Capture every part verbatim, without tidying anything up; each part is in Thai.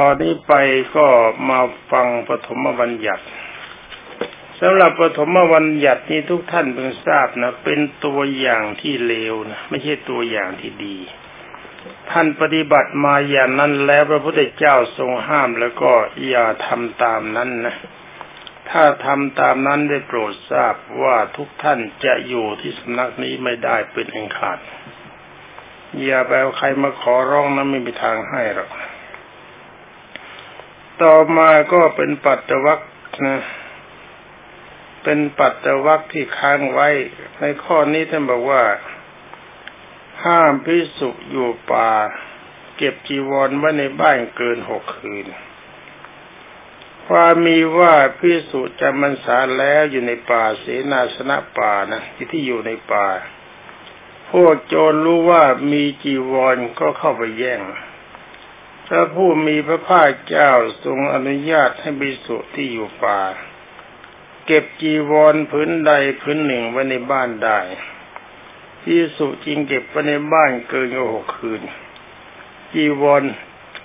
ตอนนี้ไปก็มาฟังปฐมบัญญัติสำหรับปฐมบัญญัตินี้ทุกท่านเพิ่งทราบนะเป็นตัวอย่างที่เลวนะไม่ใช่ตัวอย่างที่ดีท่านปฏิบัติมาอย่างนั้นแล้วพระพุทธเจ้าทรงห้ามแล้วก็อย่าทำตามนั้นนะถ้าทำตามนั้นได้โปรดทราบว่าทุกท่านจะอยู่ที่สำนักนี้ไม่ได้เป็นอันขาดอย่าไปเอาใครมาขอร้องนะไม่มีทางให้หรอกต่อมาก็เป็นปัตตวรรคนะเป็นปัตตวรรคที่ค้างไว้ในข้อนี้ท่านบอกว่าห้ามภิกษุอยู่ป่าเก็บจีวรไว้ในบ้านเกินหกคืนความมีว่าภิกษุจำพรรษาแล้วอยู่ในป่าเสนาสนะป่านะที่อยู่ในป่าพวกโจรรู้ว่ามีจีวรก็เข้าไปแย่งพระผู้มีพระภาคเจ้าทรงอนุญาตให้ภิกษุที่อยู่ป่าเก็บจีวรผืนใดผืนหนึ่งไว้ในบ้านได้ภิกษุจึงเก็บไว้ในบ้านเกินหกคืนจีวร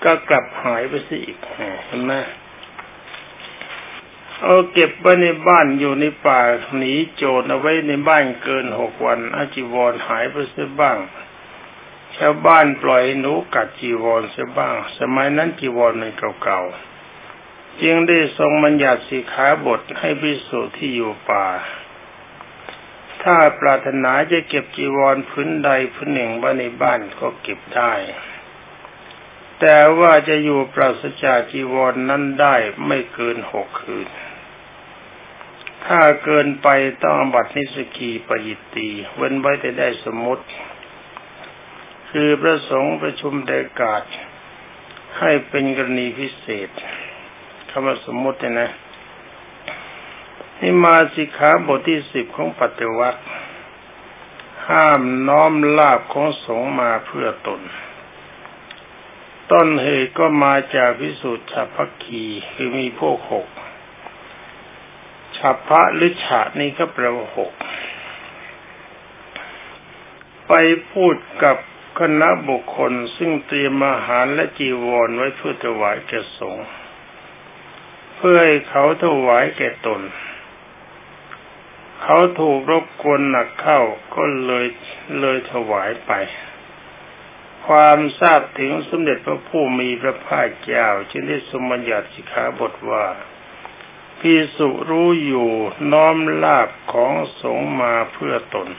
ก็กลับหายไปซะอีกเห็นไหมเอาเก็บไว้ในบ้านอยู่ในป่าหนีโจรเอาไว้ในบ้านเกินหกวันอาจีวรหายไปซะบ้างชาวบ้านปล่อยหนูกัดจีวรซะบ้างสมัยนั้นจีวรมันเก่าๆจึงได้ทรงบัญญัติสิกขาบทให้ภิกษุที่อยู่ป่าถ้าปรารถนาจะเก็บจีวรพื้นใดพื้นหนึ่งไว้ในบ้านก็เก็บได้แต่ว่าจะอยู่ปราศจากจีวรนั้นได้ไม่เกินหกคืนถ้าเกินไปต้องอาบัตินิสกีปยิตตีเว้นไว้แต่ได้สมมติคือพระสงฆ์ประชุมได้กาดให้เป็นกรณีพิเศษคำว่าสมมตินะนี่มาสิกขาบทที่สิบของปัตตวรรคห้ามน้อมลาภของสงฆ์มาเพื่อตนต้นเหตุก็มาจากภิกษุฉัพพคีคือมีพวกหกฉัพพะหรือฉะนี่ก็แปลว่าหกไปพูดกับคณะบุคคลซึ่งเตรียมอาหารและจีวรไว้เพื่อถวายแก่สงฆ์เพื่อให้เขาถวายแก่ตนเขาถูกรบกวนหนักเข้าก็เลยเลยถวายไปความทราบถึงสมเด็จพระผู้มีพระภาคเจ้าจึงได้ทรงบัญญัติสิกขาบทว่าภิกษุรู้อยู่น้อมลาภของสงฆ์มาเพื่อตน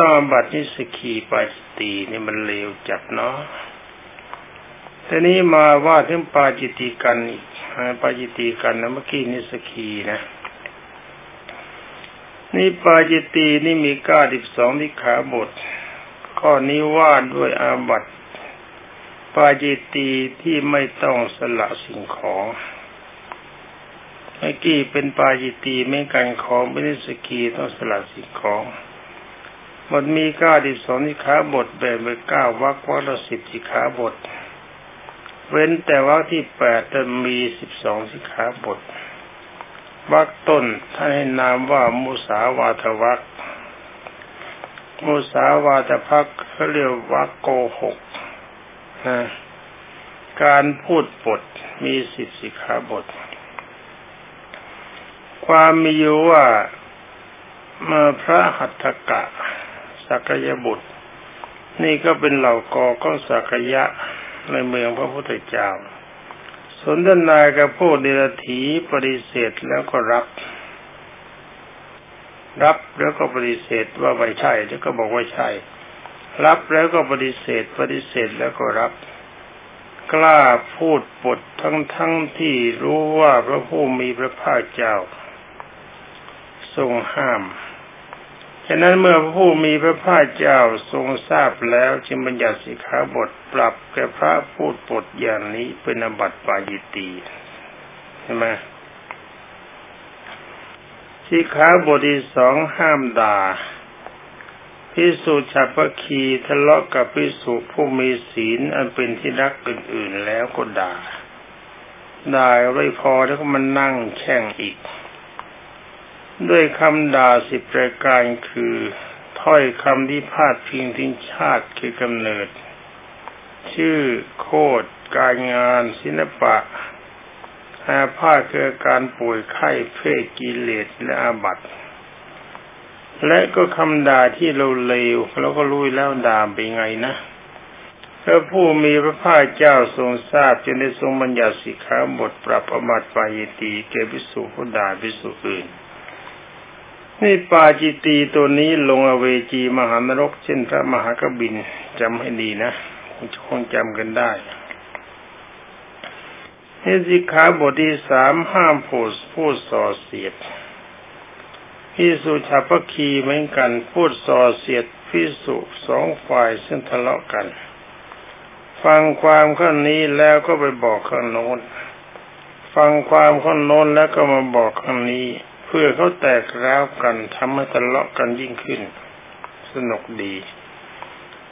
ต้องอาบัตินิสกีปาจิตตีนี่มันเลวจัดเนาะทีนี้มาว่าถึงปาจิตติกันอีกปาจิตติกันนะเมื่อกี้นิสกีนะนี่ปาจิตตีนี่มีเก้าสิบสองสิกขาบทข้อนี้ว่าด้วยอาบัติปาจิตตีที่ไม่ต้องสละสิ่งของเมื่อกี้เป็นปาจิตตีไม่กันของเป็นนิสกีต้องสละสิ่งของบทมีเก้าสิบสองสิกขาบทแบ่งเป็นเก้าวรรควรรคละสิบสิกขาบทเว้นแต่วรรคที่แปดจะมีสิบสองสิกขาบทวรรคต้นท่านให้นามว่ามุสาวาทวรรคมุสาวาทภคเขาเรียกวรรคโกหกนะการพูดปดมีสิบสิกขาบทความมีอยู่ว่ามาพระหัตถกะสักยบุตรนี่ก็เป็นเหล่ากอของสักยะในเมืองพระพุทธเจ้าสนทนากับพวกเดรัจฉีปฏิเสธแล้วก็รับรับแล้วก็ปฏิเสธว่าไม่ใช่แล้วก็บอกว่าใช่รับแล้วก็ปฏิเสธปฏิเสธแล้วก็รับกล้าพูดปดทั้งๆ ท, ที่รู้ว่าพระผู้มีพระภาคเจ้าทรงห้ามฉะนั้นเมื่อพระผู้มีพระภาคเจ้าทรงทราบแล้วจึงบัญญัติสิกขาบทปรับแก่พระพูดปดอย่างนี้เป็นอาบัติปาจิตตีใช่ไหมสิกขาบทที่สองห้ามด่าภิกษุฉัพพคีทะเลาะกับภิกษุผู้มีศีลอันเป็นที่รักอื่นๆแล้วก็ด่าด่าไม่พอแล้วก็มานั่งแช่งอีกด้วยคำด่าสิบประการคือถ้อยคำที่พาดพิงถึงชาติคือกำเนิดชื่อโคตร การงานศิลปะอาพาธคือการป่วยไข้เพศกิเลสและอาบัติและก็คำด่าที่เราเลวเราก็รู้แล้วด่าไปไงนะพระผู้มีพระภาคเจ้าทรงทราบจึงได้ทรงบัญญัติสิกขาบทปรับอาบัติปาจิตตีแก่ภิกษุผู้ด่าภิกษุอื่นนี่ปาจิตตีตัวนี้ลงอเวจีมหานรกเช่นพระมหากบิณจำให้ดีนะคงจำกันได้นี่สิกขาบทที่สามห้ามพูดพูดส่อเสียดภิกษุฉัพพคีเหมือนกันพูดส่อเสียดภิกษุสองฝ่ายซึ่งทะเลาะกันฟังความข้างนี้แล้วก็ไปบอกข้างโน้นฟังความข้างโน้นแล้วก็มาบอกข้างนี้เพื่อเขาแตกร้าวกันทำให้ทะเลาะกันยิ่งขึ้นสนุกดี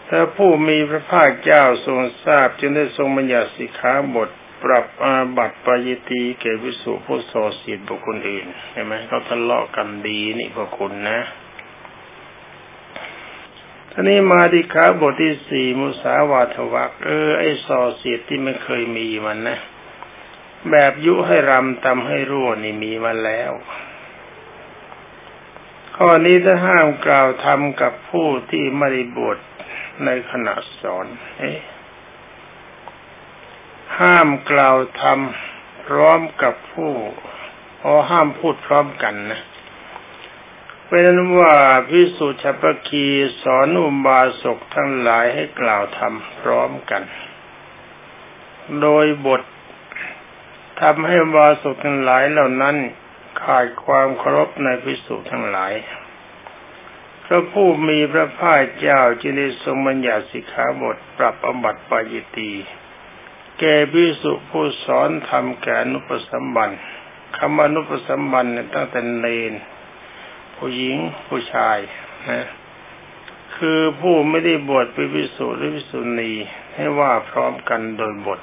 ถ้าผู้มีพระภาคเจ้าทรงทราบจึงได้ทรงบัญญัติสิกขาบทปรับอาบัติปาจิตตีแก่ภิกษุผู้ส่อเสียดบุคคลอื่นเห็นไหมเขาทะเลาะกันดีนี่พวกคุณนะท่านี้มาดิขาบทที่สี่มุสาวาทวรรคเออไอ้ส่อเสียดที่ไม่เคยมีมันนะแบบยุให้รำตำให้รั่วนี่มีมาแล้วข้อนี้จะห้ามกล่าวธรรมกับผู้ที่ไม่ได้บวชในขณะสอนห้ามกล่าวธรรมพร้อมกับผู้อ๋อห้ามพูดพร้อมกันนะเป็นนั้นว่าภิกษุฉัพพคีสอนอุบาสกทั้งหลายให้กล่าวธรรมพร้อมกันโดยบททำให้อุบาสกทั้งหลายเหล่านั้นขาดความเคารพในภิกษุทั้งหลายพระผู้มีพระภาคเจ้าจึงได้ทรงบัญญัติสิกขาบทปรับอาบัติปาจิตตีแก่ภิกษุผู้สอนธรรมแก่อนุปสัมบันคำว่าอนุปสัมบันเนี่ยตั้งแต่เนนผู้หญิงผู้ชายนะคือผู้ไม่ได้บวชเป็นภิกษุหรือภิกษุณีให้ว่าพร้อมกันโดยบท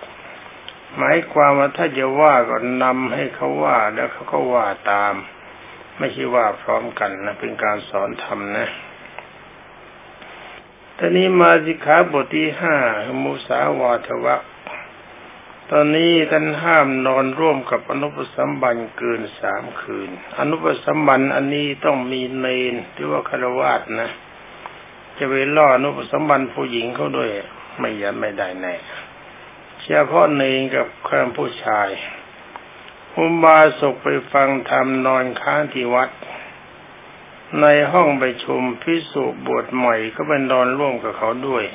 หมายความว่าถ้าจะว่าก็นำให้เขาว่าแล้วเขาก็ว่าตามไม่ใช่ว่าพร้อมกันนะเป็นการสอนธรรมนะตอนนี้มาสิกขาบทที่ห้ามุสาวาทวรรคตอนนี้ท่านห้ามนอนร่วมกับอนุปสัมบันเกินสามคืนอนุปสัมบันอันนี้ต้องมีเนนหรือว่าฆราวาสนะจะไปล่ออนุปสัมบันผู้หญิงเขาด้วยไม่ยันไม่ได้แน่เฉพาะเนนกับครั้งผู้ชายอุบาสกไปฟังธรรมนอนค้างที่วัดในห้องประชุมภิกษุบวชใหม่ก็ไปนอนร่วมกับเขาด้วย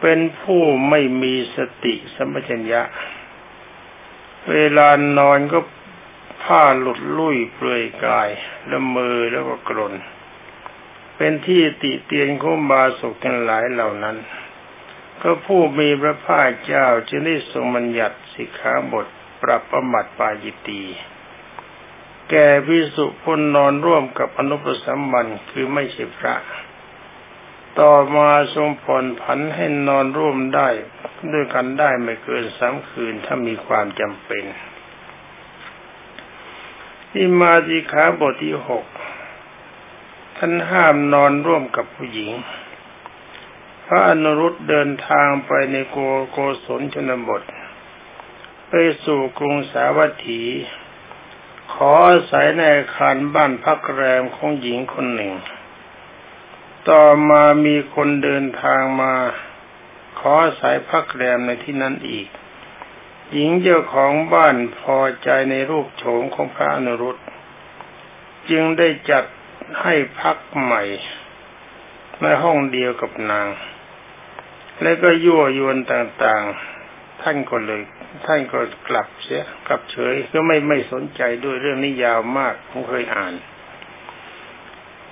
เป็นผู้ไม่มีสติสัมปชัญญะเวลานอนก็ผ้าหลุดลุ่ยเปลือยกายละเมอแล้วก็กรนเป็นที่ติเตียนของบาสกทั้งหลายเหล่านั้นก็ผู้มีพระภาคเจ้าจึงได้ทรงบัญญัติสิกขาบทปรับอาบัติปาจิตตีแก่ภิกษุผู้นอนร่วมกับอนุปสัมบันคือไม่ใช่พระต่อมาทรงผ่อนผันให้นอนร่วมได้ด้วยกันได้ไม่เกินสามคืนถ้ามีความจำเป็นที่มาสิกขาบทที่หกท่านห้ามนอนร่วมกับผู้หญิงพระอนุรุตเดินทางไปในโกโกศลชนบทไปสู่กรุงสาวัตถีขออาศัยในอาคารบ้านพักแรมของหญิงคนหนึ่งต่อมามีคนเดินทางมาขออาศัยพักแรมในที่นั้นอีกหญิงเจ้าของบ้านพอใจในรูปโฉมของพระอนุรุตจึงได้จัดให้พักใหม่ในห้องเดียวกับนางและก็ยั่วยวนต่างๆท่านก็เลยท่านก็กลับเสียกลับเฉยก็ไม่ไม่สนใจด้วยเรื่องนี้ยาวมากผมเคยอ่าน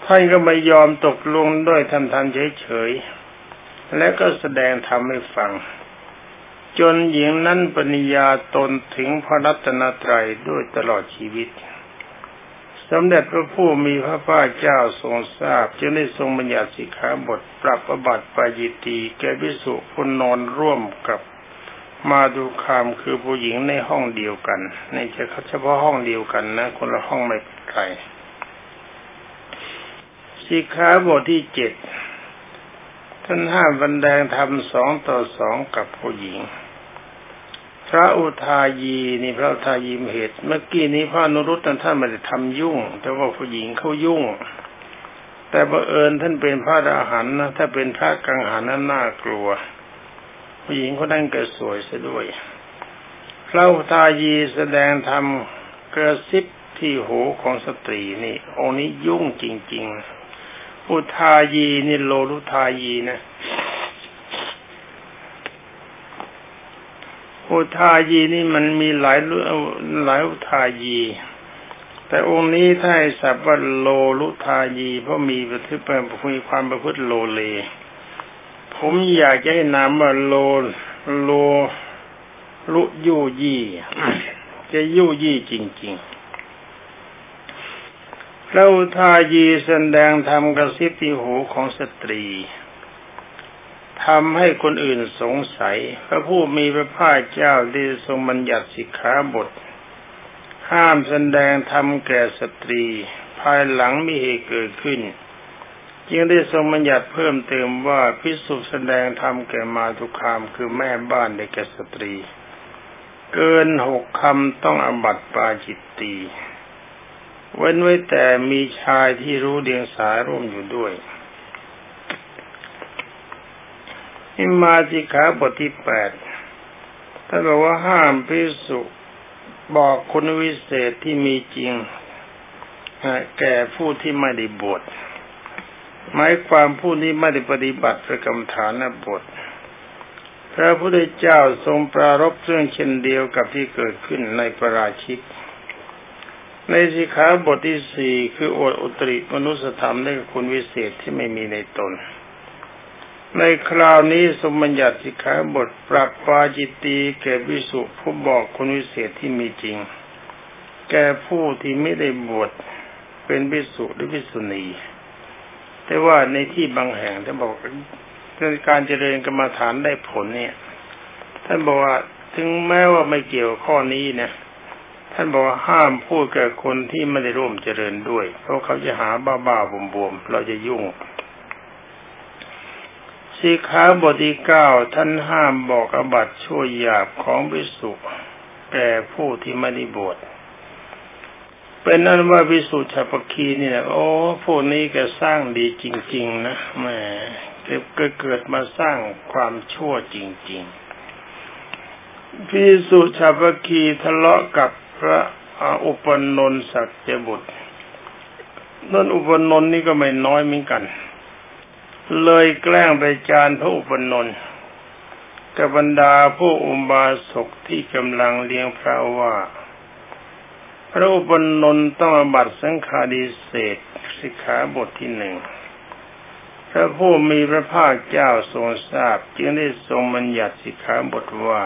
ท่านก็ไม่ยอมตกลงด้วยทำทันเฉยๆและก็แสดงธรรมให้ฟังจนหญิงนั้นปณิญาตนถึงพระรัตนตรัยด้วยตลอดชีวิตสมเด็จพระผู้มีพระภาคเจ้าทรงทราบจึงได้ทรงบัญญัติสิกขาบทปรับอาบัติปาจิตตีแก่ภิกษุผู้นอนร่วมกับมาดูคามคือผู้หญิงในห้องเดียวกันในเฉพาะห้องเดียวกันนะคนละห้องไม่เป็นไรสิกขาบทที่เจ็ด ท่านห้ามบรรแดงธรรมสองต่อสองกับผู้หญิงพระอุทายีนี่พระอุทายีเหตุเมื่อกี้นี้พระอนุรุตท่านท่านไม่ได้ทำยุ่งแต่ว่าผู้หญิงเขายุ่งแต่บังเอิญท่านเป็นพระอรหันต์นะถ้าเป็นพระกังหันนั้นน่ากลัวผู้หญิงเขาดันเกิดสวยซะด้วยพระอุทายีแสดงธรรมกระซิบที่หูของสตรีนี่องค์นี้ยุ่งจริงๆอุทายีนี่โลลุทายีนะอุทายีนี่มันมีหลายหลายอุทายีแต่องค์นี้ถ้าให้สับว่าโลลุทายีเพราะมีประพฤติมีความประพฤติโลเลผมอยากจะให้นามว่าโลโลลุยู่ยี่จะยู่ยี่จริงๆแล้วอุทายีแสดงธรรมกระซิบที่หูของสตรีทำให้คนอื่นสงสัยพระผู้มีพระภาคเจ้าได้ทรงบัญญัติสิกขาบทห้ามแสดงธรรมแก่สตรีภายหลังมีเหตุเกิดขึ้นจึงได้ทรงบัญญัติเพิ่มเติมว่าภิกษุแสดงธรรมแก่มาตุคามคือแม่บ้านได้แก่สตรีเกินหกคำต้องอาบัติปาจิตตีเว้นไว้แต่มีชายที่รู้เดียงสาร่วมอยู่ด้วยอิมาจิขาบทที่แปดท่านบอกว่าห้ามภิกษุบอกคุณวิเศษที่มีจริงแก่ผู้ที่ไม่ได้บวชหมายความผู้นี้ไม่ได้ปฏิบัติพระกรรมฐานบวชพระพุทธเจ้าทรงปรารภเรื่องเช่นเดียวกับที่เกิดขึ้นในปราชิกในสิกขาบทที่สี่คืออวดอุตริมนุสธรรมได้คุณวิเศษที่ไม่มีในตนในคราวนี้สมบัญญัติสิกขาบทปรับปาจิตตีแก่ภิกษุผู้บอกคุณวิเศษที่มีจริงแก่ผู้ที่ไม่ได้บวชเป็นภิกษุหรือภิกษุณีแต่ว่าในที่บางแห่งท่านบอกการเจริญกรรมฐานได้ผลเนี่ยท่านบอกว่าถึงแม้ว่าไม่เกี่ยวข้อนี้นะท่านบอกว่าห้ามพูดกับคนที่ไม่ได้ร่วมเจริญด้วยเพราะเขาจะหาบ้าๆบวมๆเราจะยุ่งสิกขาบทที่เก้าท่านห้ามบอกอบัติชั่วหยาบของภิกษุแก่ผู้ที่ไม่ได้บวชเป็นนั้นว่าภิกษุฉัพพคีนี่นะโอ้พวกนี้แกสร้างดีจริงๆนะแหมเกิดเกิดมาสร้างความชั่วจริงๆภิกษุฉัพพคีทะเลาะกับพระอุปนนท์สัจจบุตรนั่นอุปนนท์นี่ก็ไม่น้อยเหมือนกันเลยแกล้งไปจานพระอุปนนท์กับบรรดาผู้อุบาสกที่กำลังเลี้ยงพระว่าพระอุปนนท์ต้องอาบัติสังฆาทิเศสสิกขาบทที่หนึ่งพระผู้มีพระภาคเจ้าทรงทราบจึงได้ทรงบัญญัติสิกขาบทว่า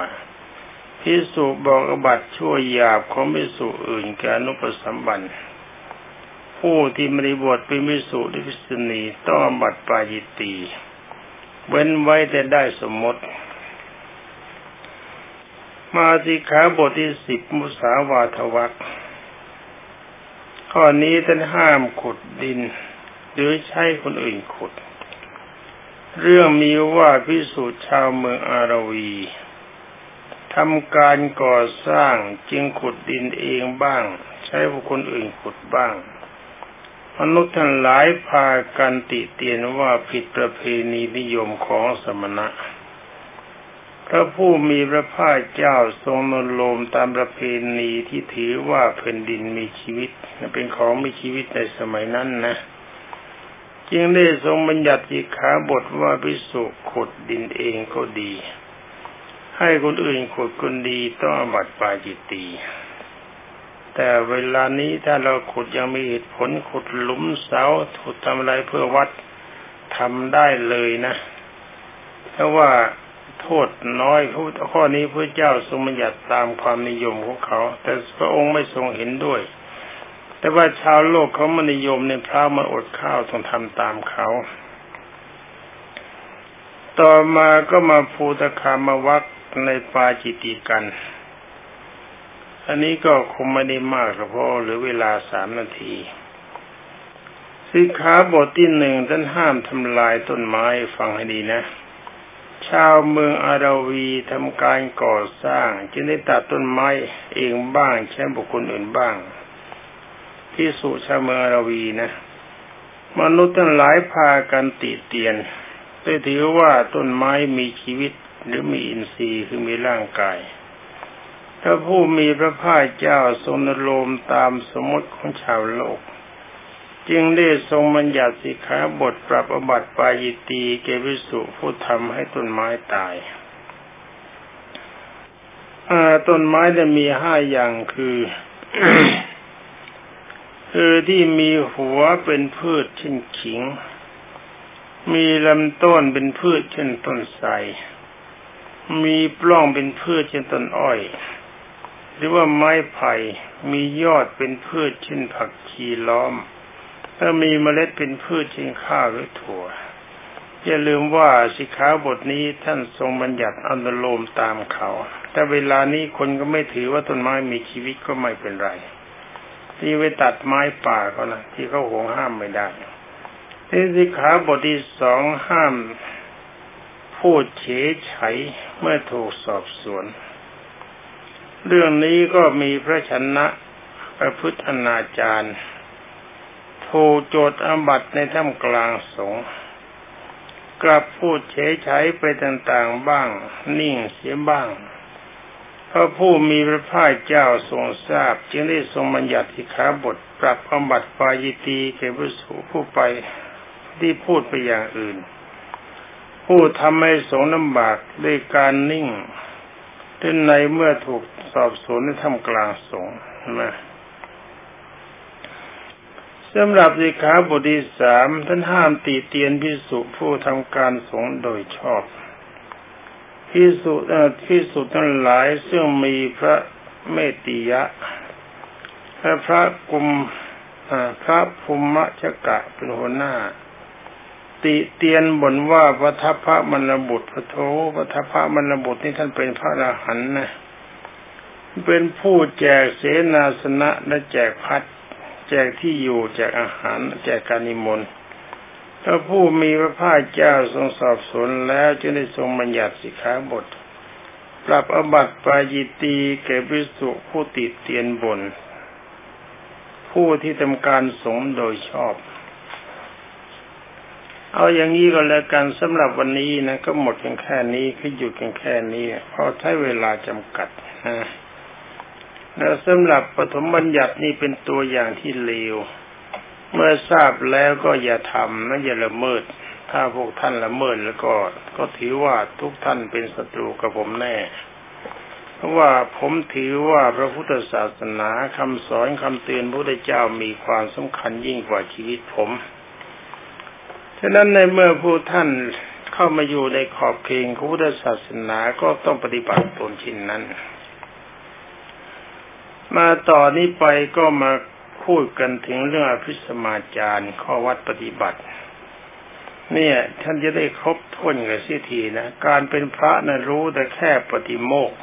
ภิกษุบอกอบัติชั่วหยาบของภิกษุอื่นแก่อนุปสัมปันผู้ที่ไม่ได้บวชเป็นภิกษุหรือภิกษุณีต้องอบัติปาจิตตีเว้นไว้แต่ได้สมมติมาสิกขาบทที่สิบมุสาวาทวรรคข้อนี้ท่านห้ามขุดดินหรือใช้คนอื่นขุดเรื่องมีว่าภิกษุชาวเมืองอารวีทำการก่อสร้างจึงขุดดินเองบ้างใช้บุคคลอื่นขุดบ้างมนุษย์ทั้งหลายพากันติเตียนว่าผิดประเพณีนิยมของสมณะพระผู้มีพระภาคเจ้าทรงอนุโลมตามประเพณีที่ถือว่าแผ่นดินมีชีวิตเป็นของมีชีวิตในสมัยนั้นนะจึงได้ทรงบัญญัติสิกขาบทว่าภิกษุขุดดินเองก็ดีให้คนอื่นขุดคนดีต้องอาบัติปาจิตตีแต่เวลานี้ถ้าเราขุดยังมีเหตุผลขุดหลุมเสาขุดทำอะไรเพื่อวัดทำได้เลยนะเพราะว่าโทษน้อยข้อนี้พระเจ้าทรงบัญญัติตามความนิยมของเขาแต่พระองค์ไม่ทรงเห็นด้วยแต่ว่าชาวโลกเขาไม่นิยมในพระมาอดข้าวต้องทำตามเขาต่อมาก็มาภูตคามวรรคในปาจิตติกันอันนี้ก็คงไม่ได้มากเพราะเหลือเวลาสามนาที สิกขาบทที่หนึ่งท่านห้ามทำลายต้นไม้ฟังให้ดีนะชาวเมืองอาราวีทำการก่อสร้างจึงได้ตัดต้นไม้เองบ้างใช้บุคคลอื่นบ้างที่สุชาวเมืองอาราวีนะมนุษย์ทั้งหลายพากันติเตียนได้ถือว่าต้นไม้มีชีวิตหรือมีอินทรีย์คือมีร่างกายถ้าผู้มีพระภาคเจ้าทรงอนุโลมตามสมมติของชาวโลกจึงได้ทรงบัญญัติสิกขาบทปรับอบัติปายิตีแก่ภิกษุผู้ทำให้ต้นไม้ตายต้นไม้จะมีห้าอย่างคือ คือที่มีหัวเป็นพืชเช่นขิงมีลำต้นเป็นพืชเช่นต้นไทรมีปล้องเป็นพืชเช่นต้นอ้อยหรือว่าไม้ไผ่มียอดเป็นพืชเช่นผักชีล้อมถ้ามีเมล็ดเป็นพืชเช่นข้าวหรือถั่วอย่าลืมว่าสิกขาบทนี้ท่านทรงบัญญัติอนุโลมตามเขาแต่เวลานี้คนก็ไม่ถือว่าต้นไม้มีชีวิตก็ไม่เป็นไรที่ไปตัดไม้ป่าเขานะที่เขาหวงห้ามไม่ได้ที่สิกขาบทที่สองห้ามพูดเฉยเฉยเมื่อถูกสอบสวนเรื่องนี้ก็มีพระชนะประพฤติอนาจารถูกโจทย์อาบัติในท่ามกลางสงฆ์กลับพูดเฉยเฉยไปต่างๆบ้างนิ่งเสียบ้างพระผู้มีพระภาคเจ้าทรงทราบจึงได้ทรงบัญญัติสิกขาบทปรับอาบัติปายิตีแก่ภิกษุผู้ไปที่พูดไปอย่างอื่นผู้ทำให้สงฆ์ลำบากด้วยการนิ่งที่ในเมื่อถูกสอบสวนในท่ามกลางสงฆ์นะสำหรับสิกขาบทที่สามท่านห้ามติเตียนภิกษุผู้ทำการสงฆ์โดยชอบภิกษุภิกษุทั้งหลายซึ่งมีพระเมติยะและพระกุมพระภูมิชกะเป็นหัวหน้าติเตียนบ่นว่าพระทัพพระมรบุตรพระโธพระทัพพระมรบุตรนี่ท่านเป็นพระอรหันต์นะเป็นผู้แจกเสนาสนะและแจกภัตตาแจกที่อยู่แจกอาหารแจกการนิมนต์ถ้าผู้มีพระภาคเจ้าทรงสอบสวนแล้วจึงได้ทรงบัญญัติสิกขาบทปรับอบัติปายิตีแก่ภิกษุผู้ติเตียนบนผู้ที่ทำการสงฆ์โดยชอบเอาอย่างนี้ก็แล้วกันสำหรับวันนี้นะก็หมดกันแค่นี้คือหยุดกันแค่นี้เพราะใช้เวลาจำกัดนะและสำหรับปฐมบัญญัตินี่เป็นตัวอย่างที่เลวเมื่อทราบแล้วก็อย่าทำนะอย่าละเมิดถ้าพวกท่านละเมิดแล้วก็ก็ถือว่าทุกท่านเป็นศัตรูกับผมแน่เพราะว่าผมถือว่าพระพุทธศาสนาคำสอนคำเตือนพระพุทธเจ้ามีความสำคัญยิ่งกว่าชีวิตผมฉะนั้นในเมื่อผู้ท่านเข้ามาอยู่ในขอบเขตของพุทธศาสนาก็ต้องปฏิบัติตนชิ้นนั้นมาต่อนี้ไปก็มาพูดกันถึงเรื่องอภิสมาจารข้อวัดปฏิบัติเนี่ยท่านจะได้ครบถ้วนกันเสียทีนะการเป็นพระนะรู้แต่แค่ปฏิโมกข์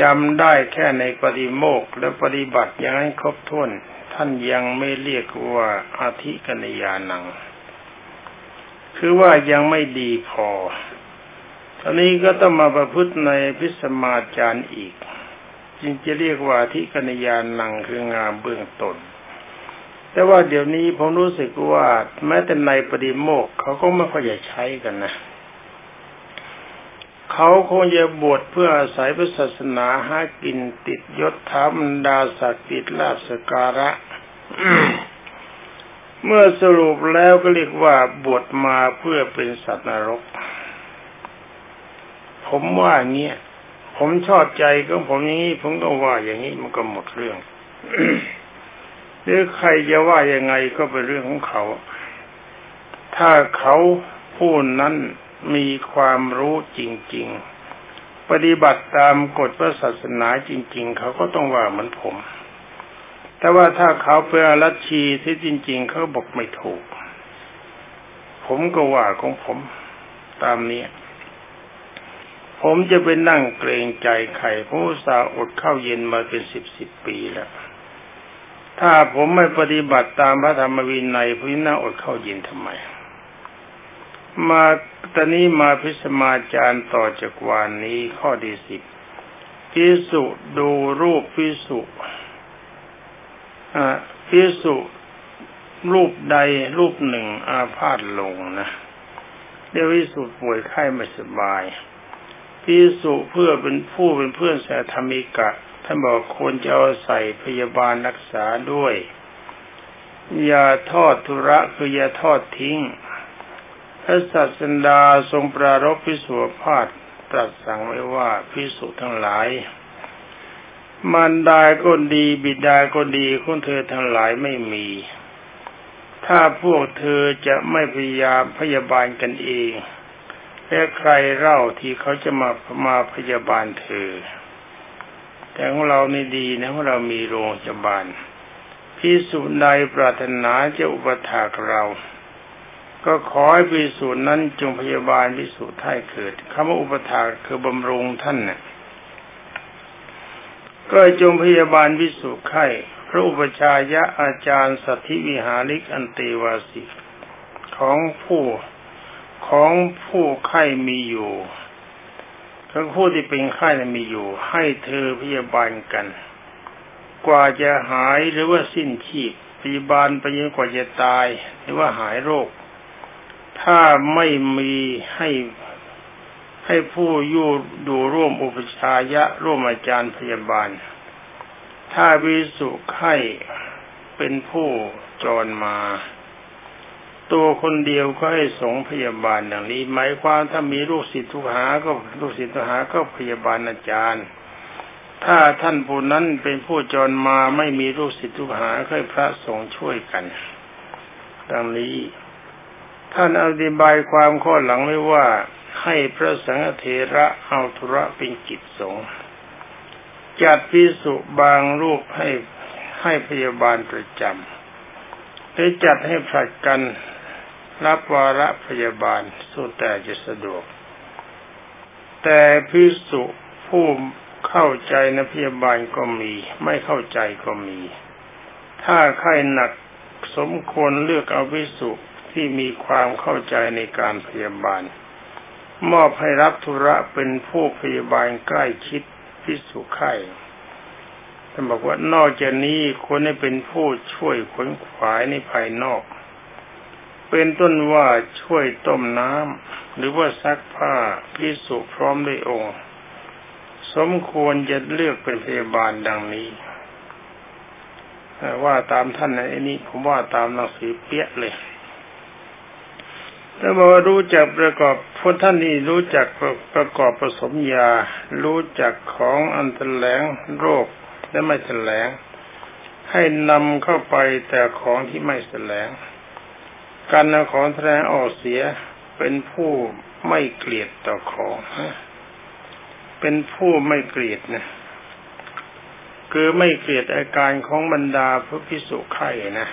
จำได้แค่ในปฏิโมกข์และปฏิบัติอย่างนั้นครบถ้วนท่านยังไม่เรียกว่าอธิกนิยานังคือว่ายังไม่ดีพอตอนนี้ก็ต้องมาประพฤติในอภิสมาจารอีกจึงจะเรียกว่าอธิกนิยานังคืองามเบื้องต้นแต่ว่าเดี๋ยวนี้ผมรู้สึกว่าแม้แต่ในปฏิโมกข์เขาก็ไม่ค่อยจะใช้กันนะเขาคงจะบวชเพื่ออาศัยพระศาสนาหากินติดยศถาบรรดาศักดิ์ติดลาภสักการะ เมื่อสรุปแล้วก็เรียกว่าบวชมาเพื่อเป็นสัตว์นรกผมว่าอย่างเงี้ยผมชอบใจของผมอย่างนี้ผมก็ว่าอย่างนี้มันก็หมดเรื่อง หรือใครจะว่ายังไงก็เป็นเรื่องของเขาถ้าเขาผู้นั้นมีความรู้จริงๆปฏิบัติตามกฎพระศาสนาจริงๆเขาก็ต้องว่าเหมือนผมแต่ว่าถ้าเขาเป็นอรัชชีที่จริงๆเขาบอกไม่ถูกผมก็ว่าของผมตามนี้ผมจะไปนั่งเกรงใจใครเพราะอุตส่าห์อดข้าวเย็นมาเป็นสิบสิบปีแล้ว ถ้าผมไม่ปฏิบัติตามพระธรรมวินัยผมน่าอดเข้ายินทำไมมาตอนนี้มาพิสมาจารย์ต่อจากวานนี้ข้อที่สิบภิกษุดูรูปภิกษุอ่าภิกษุรูปใดรูปหนึ่งอาพาธลงนะเดี๋ยวภิกษุป่วยไข้ไม่สบายภิกษุเพื่อเป็นผู้เป็นเพื่อนสาธมิกะท่านบอกควรจะเอาใส่พยาบาลรักษาด้วยอย่าทอดทุระคืออย่าทอดทิ้งพระศาสดาทรงปรารภภิกษุอาพาธตรัสสั่งไว้ว่าภิกษุทั้งหลายมารดาก็ดีบิดาก็ดีของเธอทั้งหลายไม่มีถ้าพวกเธอจะไม่พยายามพยาบาลกันเองและใครเล่าที่เขาจะมามาพยาบาลเธอแต่ของเรานี่ดีนะว่าเรามีโรงพยาบาลภิกษุใดปรารถนาจะอุปถากเราก็ขอให้ภิกษุนั้นจงพยาบาลภิกษุท่ายเกิดคำว่าอุปถากคือบำรุงท่านน่ะก็จงพยาบาลภิกษุไข้พระอุปชายะอาจารย์สัทธิวิหาริกอันเตวาสิของผู้ของผู้ไข้มีอยู่ทั้งผู้ที่เป็นไข้และมีอยู่ให้เธอพยาบาลกันกว่าจะหายหรือว่าสิ้นชีพพยาบาลไปจนกว่าจะตายหรือว่าหายโรคถ้าไม่มีให้ให้ผู้อยู่ดูร่วมอุปชายะร่วมอาจารย์พยาบาลถ้าภิกษุไข้เป็นผู้จรมาตัวคนเดียวก็ให้สงฆ์พยาบาลดังนี้หมายความถ้ามีลูกศิษย์ทุกหาก็ลูกศิษย์ทุกหาก็พยาบาลอาจารย์ถ้าท่านผู้นั้นเป็นผู้จรมาไม่มีลูกศิษย์ทุกหาก็ให้พระสงฆ์ช่วยกันดังนี้ท่านอธิบายความข้อหลังไว้ว่าให้พระสังฆเถระเอาธุระเป็นกิจสงฆ์จัดภิกษุบางรูปให้ให้พยาบาลประจำหรือจัดให้ผลัดกันรับวาระพยาบาลสุดแต่จะสะดวกแต่ภิกษุผู้เข้าใจในพยาบาลก็มีไม่เข้าใจก็มีถ้าไข้หนักสมควรเลือกเอาภิกษุที่มีความเข้าใจในการพยาบาลมอบให้รับธุระเป็นผู้พยาบาลใกล้ชิดภิกษุไข้ท่านบอกว่านอกจากนี้ควรให้เป็นผู้ช่วยขวนขวายในภายนอกเป็นต้นว่าช่วยต้มน้ำหรือว่าซักผ้าภิกษุพร้อมด้วยองค์สมควรจะเลือกเป็นพยาบาลดังนี้ว่าตามท่านนะไอ้นี่ผมว่าตามหนังสือเปี้ยเลยถ้าบอกว่ารู้จักประกอบพวกท่านนี่รู้จักประกอบผสมยารู้จักของอันแสลงโรคและไม่แสลงให้นำเข้าไปแต่ของที่ไม่แสลงการนำของแสลงออกเสียเป็นผู้ไม่เกลียดต่อของเป็นผู้ไม่เกลียดนะคือไม่เกลียดอาการของบรรดาพระภิกษุไข้นะ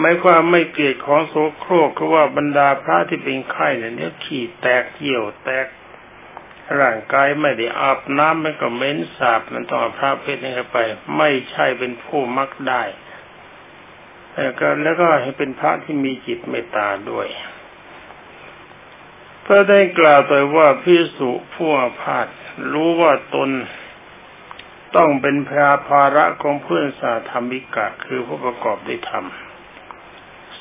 หมายความไม่เกลียดของโสโครกคือว่าบรรดาพระที่เป็นไข้เนี่ยเดี๋ยวขี้แตกเหี่ยวแตกร่างกายไม่ได้อาบน้ำมันก็เหม็นสาบมันต้องเอาพระเพศนี้เข้าไปไม่ใช่เป็นผู้มักได้แล้วก็แล้วก็ให้เป็นพระที่มีจิตเมตตาด้วยพระได้กล่าวต่อว่าภิกษุผู้อาพาธรู้ว่าตนต้องเป็นพระภาระของเพื่อนสาธมิกะคือผู้ประกอบด้วยธรรม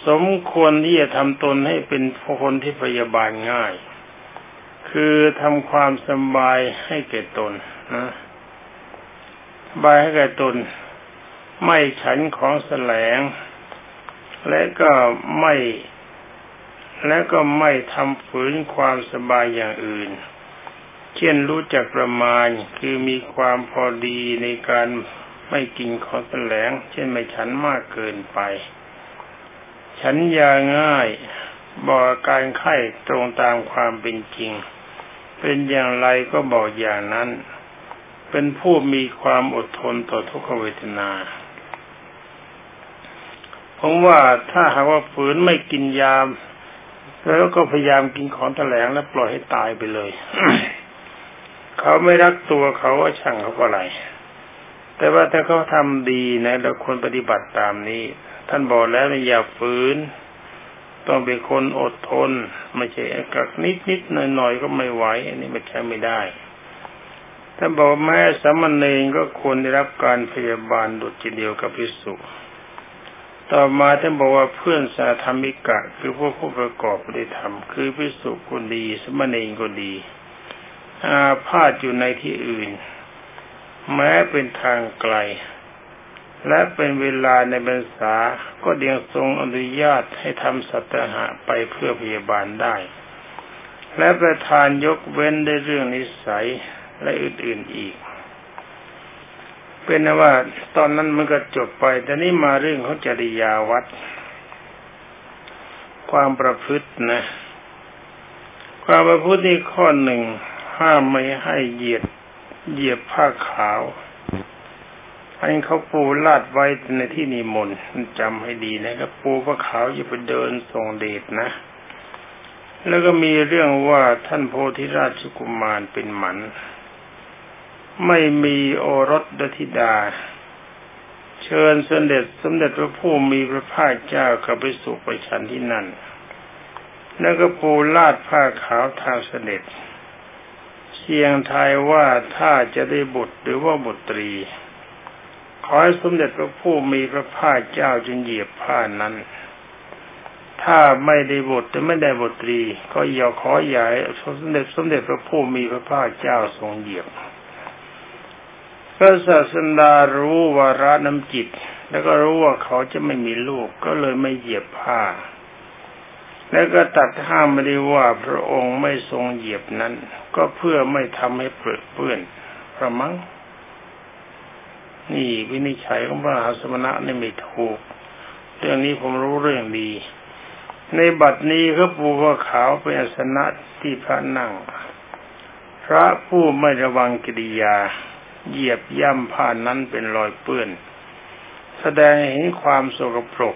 สมควรที่จะทำตนให้เป็นคนที่พยาบาลง่ายคือทำความสบายให้แก่ตนนะสบายให้แก่ตนไม่ฉันของแสลงและก็ไม่และก็ไม่ทำฝืนความสบายอย่างอื่นเช่นรู้จักประมาณคือมีความพอดีในการไม่กินของแสลงเช่นไม่ฉันมากเกินไปฉันยาง่ายบอกอาการไข้ตรงตามความเป็นจริงเป็นอย่างไรก็บอกอย่างนั้นเป็นผู้มีความอดทนต่อทุกขเวทนาผมว่าถ้าหากว่าฝืนไม่กินยาแล้วก็พยายามกินของแสลงแล้วปล่อยให้ตายไปเลย เขาไม่รักตัวเขาว่าช่างเขาอะไร แต่ว่าถ้าเขาทำดีนะเราควรปฏิบัติตามนี้ท่านบอกแล้วอย่าฝืนต้องเป็นคนอดทนไม่ใช่กักนิดนิดหน่อยหน่อยก็ไม่ไหวอันนี้มันใช้ไม่ได้ท่านบอกแม้สามเณรก็ควรได้รับการพยาบาลดุจเดียวกับภิกษุต่อมาท่านบอกว่าเพื่อนสาธรรมิกะคือพวกผู้ประกอบด้วยธรรมคือภิกษุคนดีสามเณรก็ดีอาพาธอยู่ในที่อื่นแม้เป็นทางไกลและเป็นเวลาในพรรษาก็เดียงทรงอนุญาตให้ทำสัตหะไปเพื่อพยาบาลได้และประทานยกเว้นได้เรื่องนิสัยและอื่นๆอีกเป็นนะว่าตอนนั้นมันก็จบไปแต่นี่มาเรื่องของจริยาวัดความประพฤตินะความประพฤตินี่ข้อหนึ่งห้ามไม่ให้เหยียดเหยียบผ้าขาวอันเขาปูลาดไว้ในที่นิมนต์จำให้ดีนะครับปูผ้าขาวอย่าไปเดินส่งเดชนะแล้วก็มีเรื่องว่าท่านโพธิราชกุมารเป็นหมันไม่มีโอรสธิดาเชิญสมเด็จสมเด็จพระผู้มีพระภาคเจ้าเข้าไปสู่ประชันที่นั่นแล้วก็ปูลาดผ้าขาวทางเสด็จเสียงทายว่าถ้าจะได้บุตรหรือว่าบุตรีขอให้สมเด็จพระผู้มีพระภาคเจ้าจงเหยียบผ้านั้นถ้าไม่ได้บุตรหรือไม่ได้บุตรีก็อย่าขออย่าให้สมเด็จสมเด็จพระผู้มีพระภาคเจ้าทรงเหยียบพระศาสดารู้วาระน้ำจิตแล้วก็รู้ว่าเขาจะไม่มีลูกก็เลยไม่เหยียบผ้าแล้วก็ตัดห้ามไม่ได้ว่าพระองค์ไม่ทรงเหยียบนั้นก็เพื่อไม่ทำให้เปื้อนเปื้อนพระมังนี่วินิจฉัยของพระมหาสมณะนี่ไม่ถูกเรื่องนี้ผมรู้เรื่องดีในบัดนี้เขาปูผ้าขาวเป็นอาสนะที่พระนั่งพระผู้ไม่ระวังกิริยาเหยียบย่ำผ้านั้นเป็นรอยเปื้อนแสดงให้เห็นความสกปรก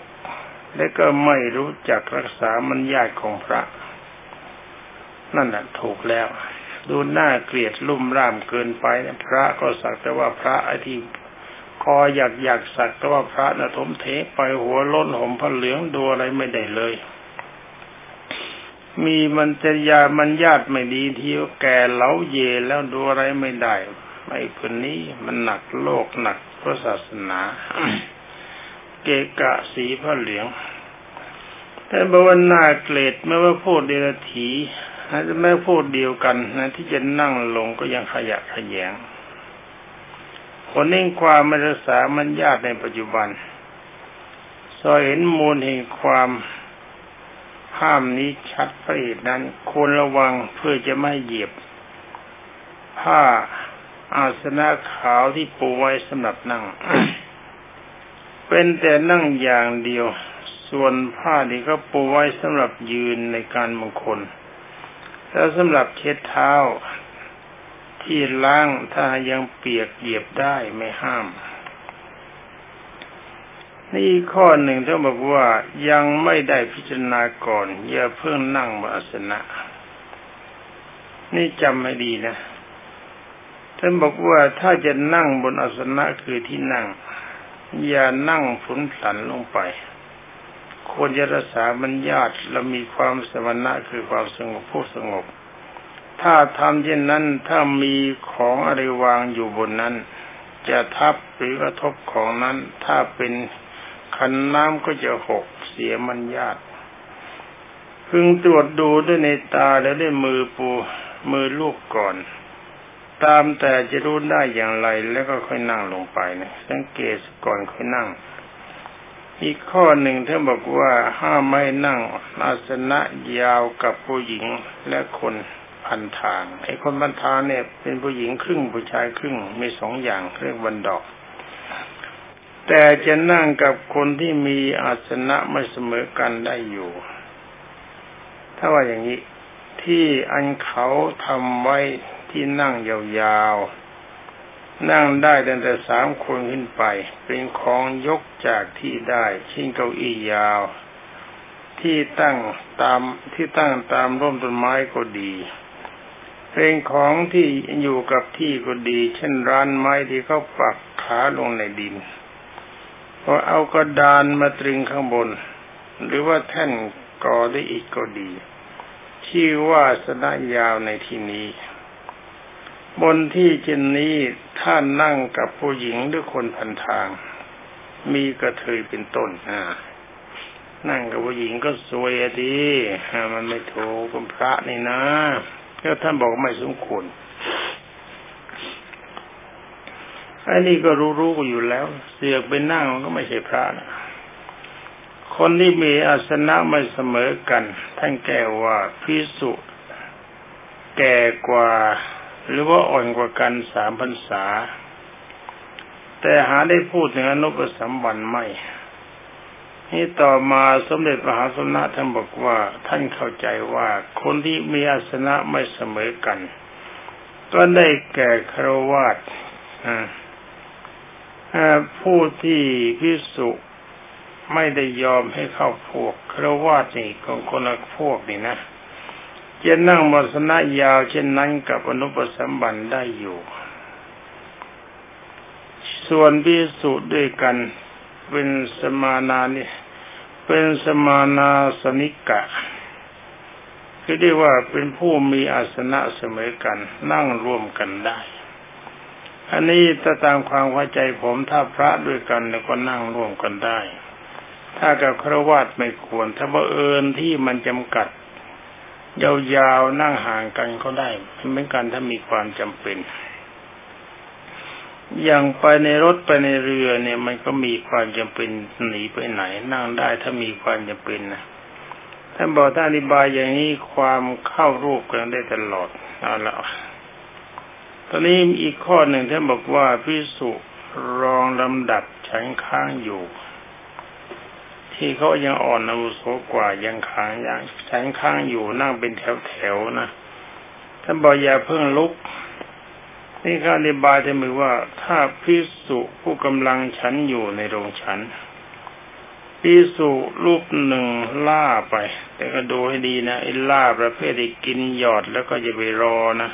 และก็ไม่รู้จักรักษามัญญาติของพระนั่นน่ะถูกแล้วดูหน้าเกลียดลุ่มร่ามเกินไปนะพระก็สักแต่ว่าพระไอ้ที่คออยากอยากสักแต่ว่าพระนะถมเทไปหัวล้นห่มผ้าเหลืองดูอะไรไม่ได้เลยมีมัญญามัญญาติไม่ดีที่แก่เหลาเยแล้วดูอะไรไม่ได้ไอ้คนนี้มันหนักโลกหนักพระศาสนาเกกะสีผ้าเหลืองแต่บวรนาเกรดไม่ว่าพูดเดรัจฉีอาจจะไม่พูดเดียวกันนะที่จะนั่งลงก็ยังขยะขยงคนนิ่งความไม่รักษามัญญาติในปัจจุบันซอยเห็นมูลแห่งความห้ามนี้ชัดประเด็นนั้นควรระวังเพื่อจะไม่เหยียบผ้าอาสนะขาวที่ปูไว้สำหรับนั่ง เป็นแต่นั่งอย่างเดียวส่วนผ้านี่ก็ปูไว้สำหรับยืนในการมงคลแล้วสำหรับเช็ดเท้าที่ล้างถ้ายังเปียกเหยียบได้ไม่ห้ามนี่ข้อหนึ่งท่านบอกว่ายังไม่ได้พิจารณาก่อนอย่าเพิ่งนั่งบนอาสนะนี่จำให้ดีนะท่านบอกว่าถ้าจะนั่งบนอาสนะคือที่นั่งอย่านั่งผุนผันลงไปควรจะรักษามัญญาติและมีความสมณะคือความสงบผู้สงบถ้าทำเช่นนั้นถ้ามีของอะไรวางอยู่บนนั้นจะทับหรือกระทบของนั้นถ้าเป็นขันน้ำก็จะหกเสียมัญญาติพึงตรวจดูด้วยในตาและด้วยมือปูมือลูกก่อนตามแต่จะรู้ได้อย่างไรแล้วก็ค่อยนั่งลงไปนะสังเกตก่อนค่อยนั่งอีกข้อหนึ่งท่านบอกว่าห้ามไม่นั่งอาสนะยาวกับผู้หญิงและคนพันทางไอ้คนพันทางเนี่ยเป็นผู้หญิงครึ่งผู้ชายครึ่งมีสองอย่างเรียกวันดอกแต่จะนั่งกับคนที่มีอาสนะไม่เสมอกันได้อยู่ถ้าว่าอย่างนี้ที่อันเขาทำไว้ที่นั่งยาวๆนั่งได้ตั้งแต่สามคนขึ้นไปเป็นของยกจากที่ได้เช่นเก้าอี้ยาวที่ตั้งตามที่ตั้งตามร่มต้นไม้ก็ดี เป็นของที่อยู่กับที่ก็ดีเช่นร้านไม้ที่เขาปักขาลงในดินพอเอากระดานมาตรึงข้างบนหรือว่าแท่นก่อได้อีกก็ดีชื่อว่าสนะยาวในที่นี้บนที่เช่นนี้ถ้านั่งกับผู้หญิงหรือคนพันทางมีกระเทยเป็นต้นอ่านั่งกับผู้หญิงก็สวยดีมันไม่ถูกกับพระนี่นะก็ท่านบอกไม่สมควรไอ้นี่ก็รู้ๆกันอยู่แล้วเสือกไปนั่งมันก็ไม่ใช่พระนะคนที่มีอาสนะไม่เสมอกันท่านแก้ว่าภิกษุแก่กว่าหรือว่าอ่อนกว่ากันสามพรรษาแต่หาได้พูดถึงอนุปสัมบันไม่นี่ต่อมาสมเด็จมหาสมณะท่านบอกว่าท่านเข้าใจว่าคนที่มีอาสนะไม่เสมอกันก็ได้แก่ฆราวาสผู้ที่ภิกษุไม่ได้ยอมให้เข้าพวกฆราวาสนี่ของคนละพวกนี่นะจะนั่งอาสนะยาวเช่นนั้นกับอนุปสัมบันได้อยู่ส่วนภิกษุด้วยกันเป็นสมานานี่เป็นสมานาสนิกะคือเรียกว่าเป็นผู้มีอาสนะเสมอกันนั่งร่วมกันได้อันนี้ถ้าตามความเข้าใจผมถ้าพระด้วยกันแล้วก็นั่งร่วมกันได้ถ้ากับฆราวาสไม่ควรถ้าบังเอิญที่มันจำกัดยาวๆนั่งห่างกันก็ได้เหมือนกันถ้ามีความจำเป็นอย่างไปในรถไปในเรือเนี่ยมันก็มีความจำเป็นหนีไปไหนนั่งได้ถ้ามีความจำเป็นนะท่านบอกท่านอธิบายอย่างนี้ความเข้ารูปกันได้ตลอดเอาละตอนนี้อีกข้อหนึ่งท่านบอกว่าภิกษุรองลำดับฉันค้างอยู่ที่เขายังอ่อนอาวุโสกว่ายังค้างยังฉันค้างอยู่นั่งเป็นแถวๆนะท่านบอกอย่าเพิ่งลุกนี่ก็อธิบายได้หมายว่าถ้าภิกษุผู้กำลังฉันอยู่ในโรงฉันภิกษุรูปหนึ่งล่าไปแต่ก็ดูให้ดีนะไอ้ล่าประเภทที่กินหยอดแล้วก็จะไปรอนะ